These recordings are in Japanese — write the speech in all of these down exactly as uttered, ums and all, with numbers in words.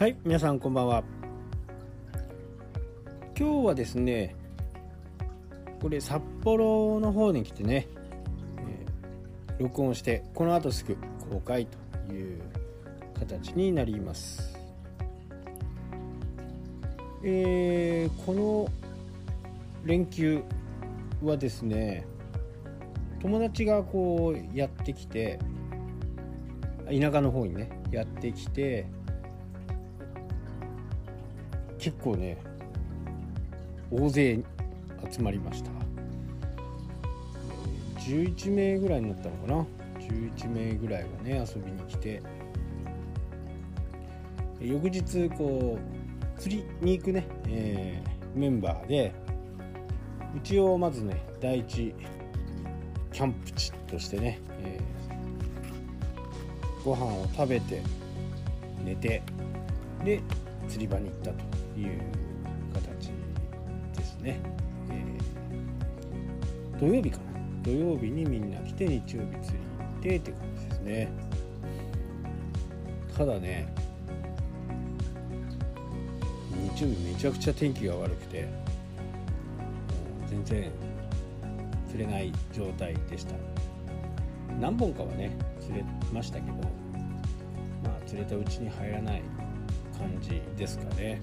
はい、皆さんこんばんは。今日はですね、これ札幌の方に来てね、えー、録音してこの後すぐ公開という形になります。えー、この連休はですね、友達がこうやってきて、田舎の方にねやってきて。結構ね大勢集まりました。じゅういちめいぐらいになったのかな。じゅういちめいぐらいがね遊びに来て、翌日こう釣りに行くね、えー、メンバーでうちをまずね第一キャンプ地としてね、えー、ご飯を食べて寝てで釣り場に行ったという形ですね、えー、土曜日かな土曜日にみんな来て日曜日釣り行ってって感じですね。ただね日曜日めちゃくちゃ天気が悪くて全然釣れない状態でした。何本かはね釣れましたけど、まあ、釣れたうちに入らない感じですかね、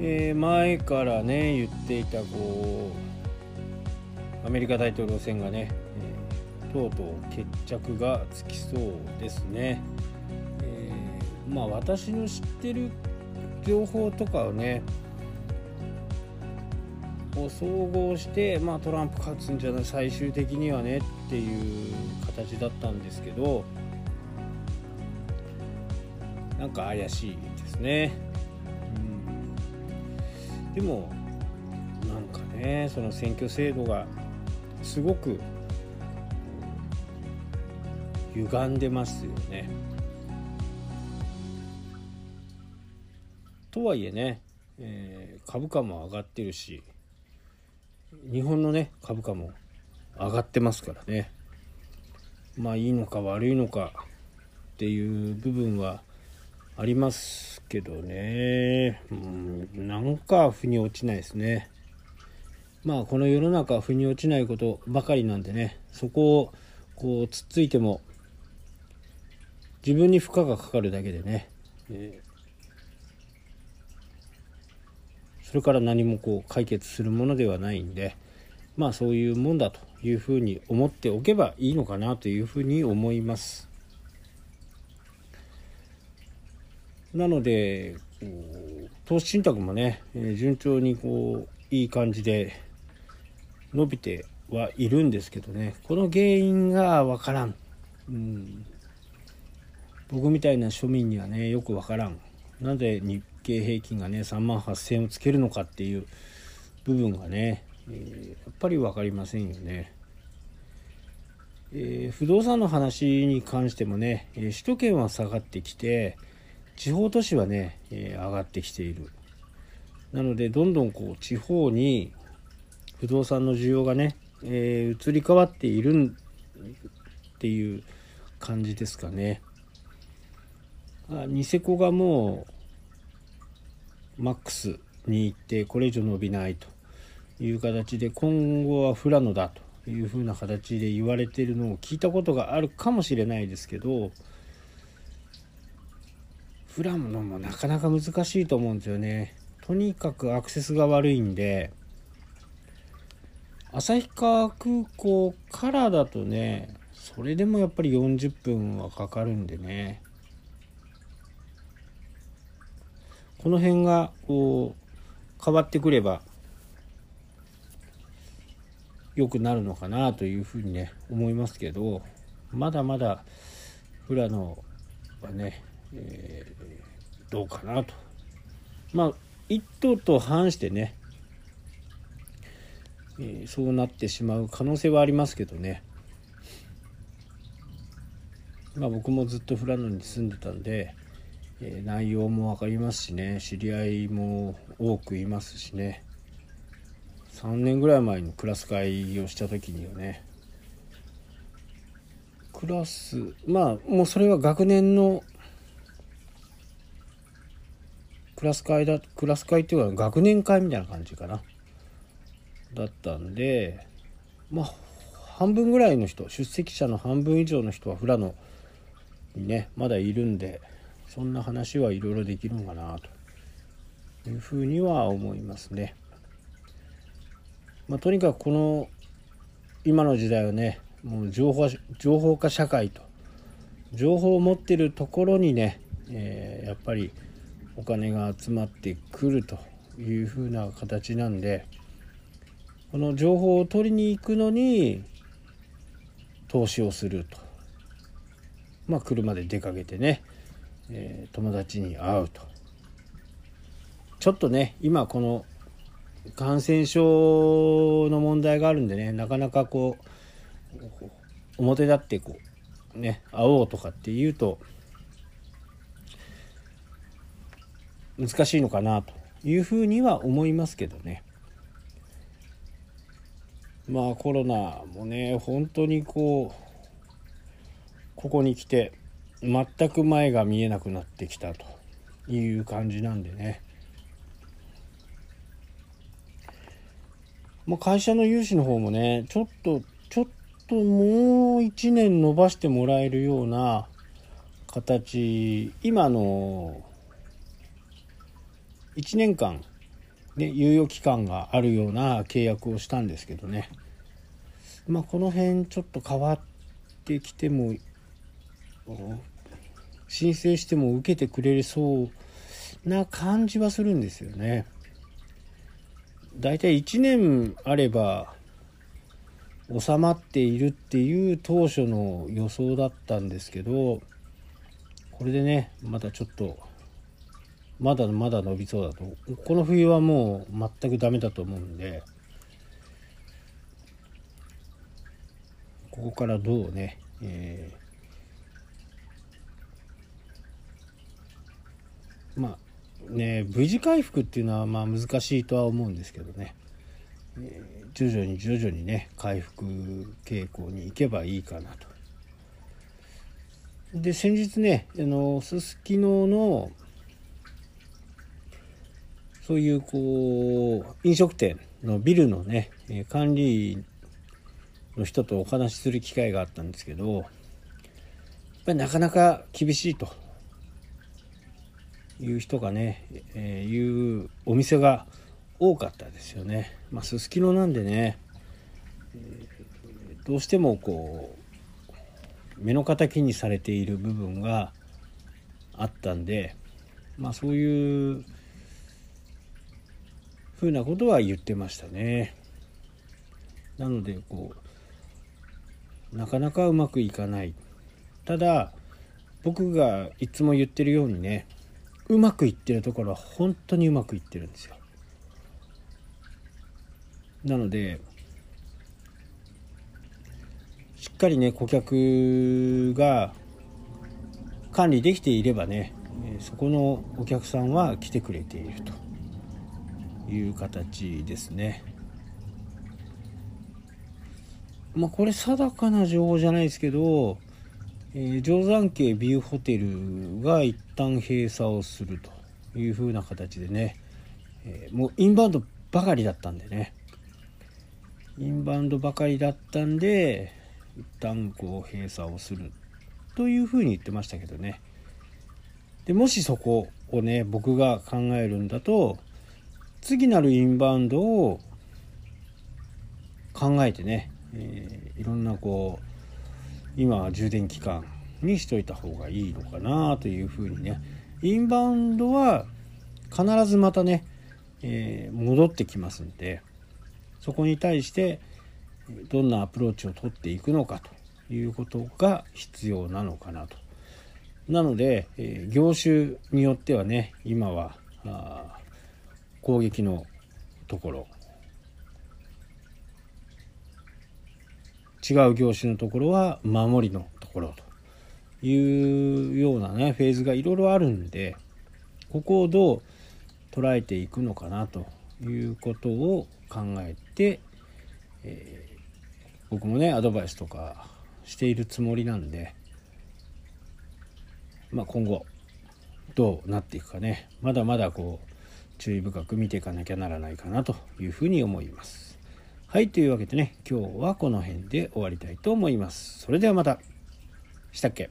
えー、前からね言っていたこうアメリカ大統領選がね、えー、とうとう決着がつきそうですね、えー、まあ私の知ってる情報とかをねを総合して、まあ、トランプ勝つんじゃない最終的にはねっていう形だったんですけど、なんか怪しいですね、うん、でもなんかねその選挙制度がすごく歪んでますよね。とはいえね、えー、株価も上がってるし日本のね株価も上がってますからね、まあいいのか悪いのかっていう部分はありますけどね、うん、なんか腑に落ちないですね。まあこの世の中は腑に落ちないことばかりなんでね、そこをこうつっついても自分に負荷がかかるだけでね、えー、それから何もこう解決するものではないんで、まあそういうもんだというふうに思っておけばいいのかなというふうに思います。なので投資信託もね順調にこういい感じで伸びてはいるんですけどね、この原因がわからん、うん、僕みたいな庶民にはねよくわからん、なんで日経平均がねさんまんはっせんえんをつけるのかっていう部分がね、えー、やっぱりわかりませんよね。えー、不動産の話に関してもね、えー、首都圏は下がってきて地方都市はね、えー、上がってきている。なのでどんどんこう地方に不動産の需要がね、えー、移り変わっているっていう感じですかね。あ、ニセコがもうマックスに行ってこれ以上伸びないという形で今後は富良野だというふうな形で言われているのを聞いたことがあるかもしれないですけど、富良野もなかなか難しいと思うんですよね。とにかくアクセスが悪いんで、旭川空港からだとねそれでもやっぱりよんじゅっぷんはかかるんでね、この辺がこう変わってくれば良くなるのかなというふうにね思いますけど、まだまだ富良野はねえー、どうかなと。まあ一党と反してね、えー、そうなってしまう可能性はありますけどね、まあ、僕もずっと富良野に住んでたんで、えー、内容も分かりますしね、知り合いも多くいますしね、さんねんぐらい前のクラス会をした時にはねクラスまあもうそれは学年のクラス会だクラス会っていうか学年会みたいな感じかなだったんで、まあ半分ぐらいの人、出席者の半分以上の人は富良野にねまだいるんで、そんな話はいろいろできるのかなというふうには思いますね。まあ、とにかくこの今の時代はね、もう情報情報化社会と、情報を持ってるところにね、えー、やっぱりお金が集まってくるというふうな形なんで、この情報を取りに行くのに投資をすると、まあ車で出かけてね、えー、友達に会うと、ちょっとね今この感染症の問題があるんでね、なかなかこう表立ってこうね会おうとかっていうと難しいのかなというふうには思いますけどね。まあコロナもね本当にこうここに来て全く前が見えなくなってきたという感じなんでね、まあ、会社の融資の方もねちょっとちょっともういちねん延ばしてもらえるような形、今のいちねんかん、ね、猶予期間があるような契約をしたんですけどね、まあ、この辺ちょっと変わってきても申請しても受けてくれそうな感じはするんですよね。だいたいいちねんあれば収まっているっていう当初の予想だったんですけど、これでねまたちょっとまだまだ伸びそうだと、この冬はもう全くダメだと思うんで、ここからどうね、えーまあね、V 字回復っていうのはまあ難しいとは思うんですけどね、えー、徐々に徐々にね回復傾向に行けばいいかなと。で先日ねあのすすきののそういうこう飲食店のビルのね管理の人とお話しする機会があったんですけど、やっぱりなかなか厳しいという人がね、えー、いうお店が多かったですよね。まあすすきのなんでね、えー、どうしてもこう目の敵にされている部分があったんで、まあそういうふうなことは言ってましたね。なのでこうなかなかうまくいかない。ただ僕がいつも言ってるようにね、うまくいってるところは本当にうまくいってるんですよ。なのでしっかりね顧客が管理できていればね、そこのお客さんは来てくれているという形ですね。まあこれ定かな情報じゃないですけど、えー、定山渓ビューホテルが一旦閉鎖をするというふうな形でね、えー、もうインバウンドばかりだったんでねインバウンドばかりだったんで一旦こう閉鎖をするというふうに言ってましたけどね。でもしそこをね僕が考えるんだと、次なるインバウンドを考えてね、えー、いろんなこう今は充電期間にしといた方がいいのかなというふうにね、インバウンドは必ずまたね、えー、戻ってきますんで、そこに対してどんなアプローチを取っていくのかということが必要なのかなと。なので、えー、業種によってはね今はあ攻撃のところ、違う業種のところは守りのところというようなねフェーズがいろいろあるんで、ここをどう捉えていくのかなということを考えて、えー、僕もねアドバイスとかしているつもりなんで、まあ今後どうなっていくかね、まだまだこう注意深く見ていかなきゃならないかなというふうに思います。はい、というわけでね、今日はこの辺で終わりたいと思います。それではまた。したっけ？